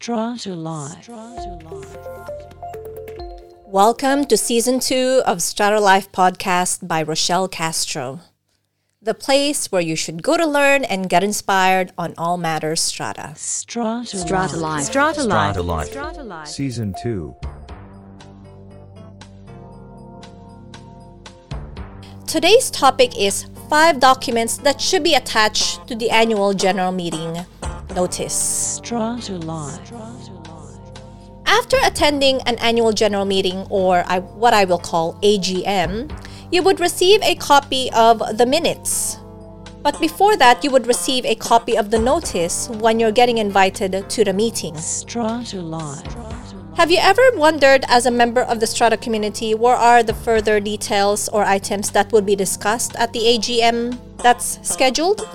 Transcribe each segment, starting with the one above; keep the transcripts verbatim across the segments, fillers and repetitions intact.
Strata Life. Welcome to Season two of Strata Life Podcast by Rochelle Castro, the place where you should go to learn and get inspired on all matters strata. Strata, strata Life. Strata Life. Strata Life. Strata Life. Season two. Today's topic is five documents that should be attached to the annual general meeting notice. Strata Life. After attending an annual general meeting, or I, what I will call A G M, you would receive a copy of the minutes. But before that, you would receive a copy of the notice when you're getting invited to the meeting. Strata Life. Have you ever wondered, as a member of the Strata community, what are the further details or items that would be discussed at the A G M that's scheduled?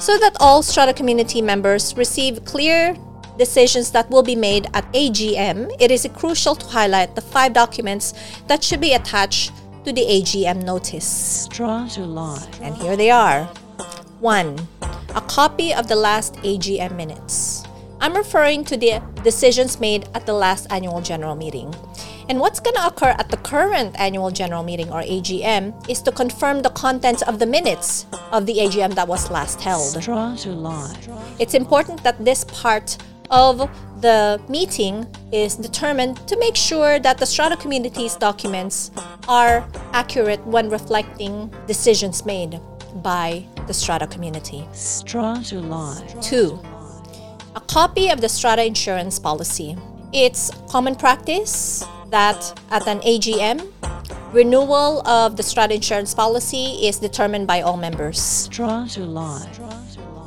So that all Strata community members receive clear decisions that will be made at A G M, it is crucial to highlight the five documents that should be attached to the A G M notice. Strata Life. And here they are. one. A copy of the last A G M minutes. I'm referring to the decisions made at the last annual general meeting. And what's going to occur at the current annual general meeting, or A G M, is to confirm the contents of the minutes of the A G M that was last held. Strata Life. It's important that this part of the meeting is determined to make sure that the Strata community's documents are accurate when reflecting decisions made by the Strata community. Strata Life. two. A copy of the Strata insurance policy. It's common practice that at an A G M, renewal of the Strata insurance policy is determined by all members. Strata Life.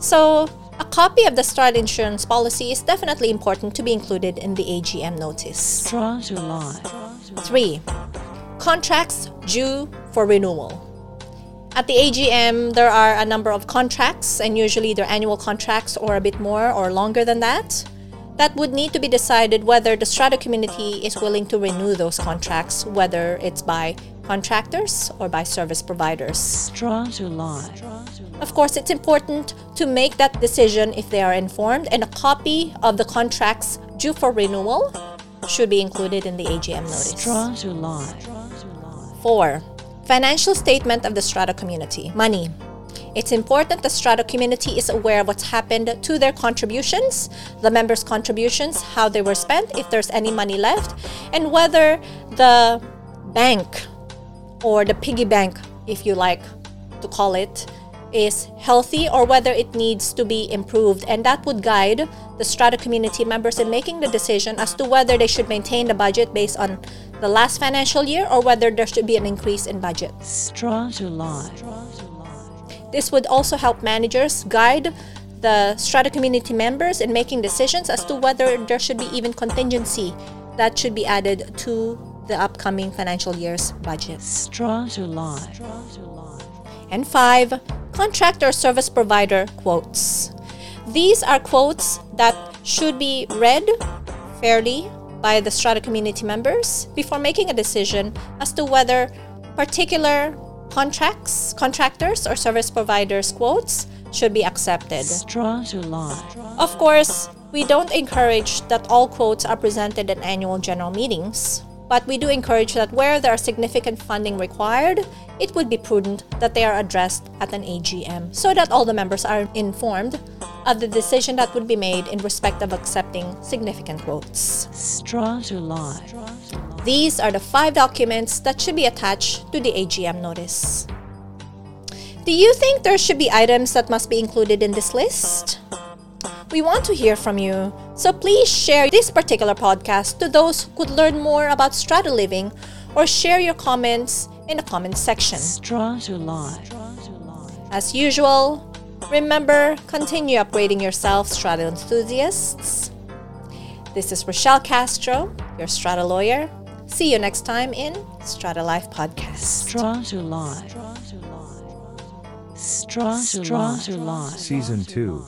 So, a copy of the Strata insurance policy is definitely important to be included in the A G M notice. Strata Life. three. Contracts due for renewal. At the A G M, there are a number of contracts, and usually they're annual contracts or a bit more or longer than that. That would need to be decided whether the Strata community is willing to renew those contracts, whether it's by contractors or by service providers. Strata Life. Of course, it's important to make that decision if they are informed, and a copy of the contracts due for renewal should be included in the A G M notice. Strata Life. four. Financial statement of the Strata community. Money. It's important the Strata community is aware of what's happened to their contributions, the members' contributions, how they were spent, if there's any money left, and whether the bank, or the piggy bank, if you like to call it, is healthy or whether it needs to be improved. And that would guide the Strata community members in making the decision as to whether they should maintain the budget based on the last financial year or whether there should be an increase in budget. Strata Life. This would also help managers guide the Strata community members in making decisions as to whether there should be even contingency that should be added to the upcoming financial year's budget. Strata Life. And five, contract or service provider quotes. These are quotes that should be read fairly by the Strata community members before making a decision as to whether particular contracts, contractors, or service providers' quotes should be accepted. Strata Life. Of course, we don't encourage that all quotes are presented at annual general meetings, but we do encourage that where there are significant funding required, it would be prudent that they are addressed at an A G M so that all the members are informed of the decision that would be made in respect of accepting significant quotes. Strata Life. These are the five documents that should be attached to the A G M notice. Do you think there should be items that must be included in this list? We want to hear from you, so please share this particular podcast to those who could learn more about strata living, or share your comments in the comments section. Strata Life. As usual, remember, continue upgrading yourself, strata enthusiasts. This is Rochelle Castro, your strata lawyer. See you next time in Strata Life Podcast. Strata Life. Strata Life. Season two.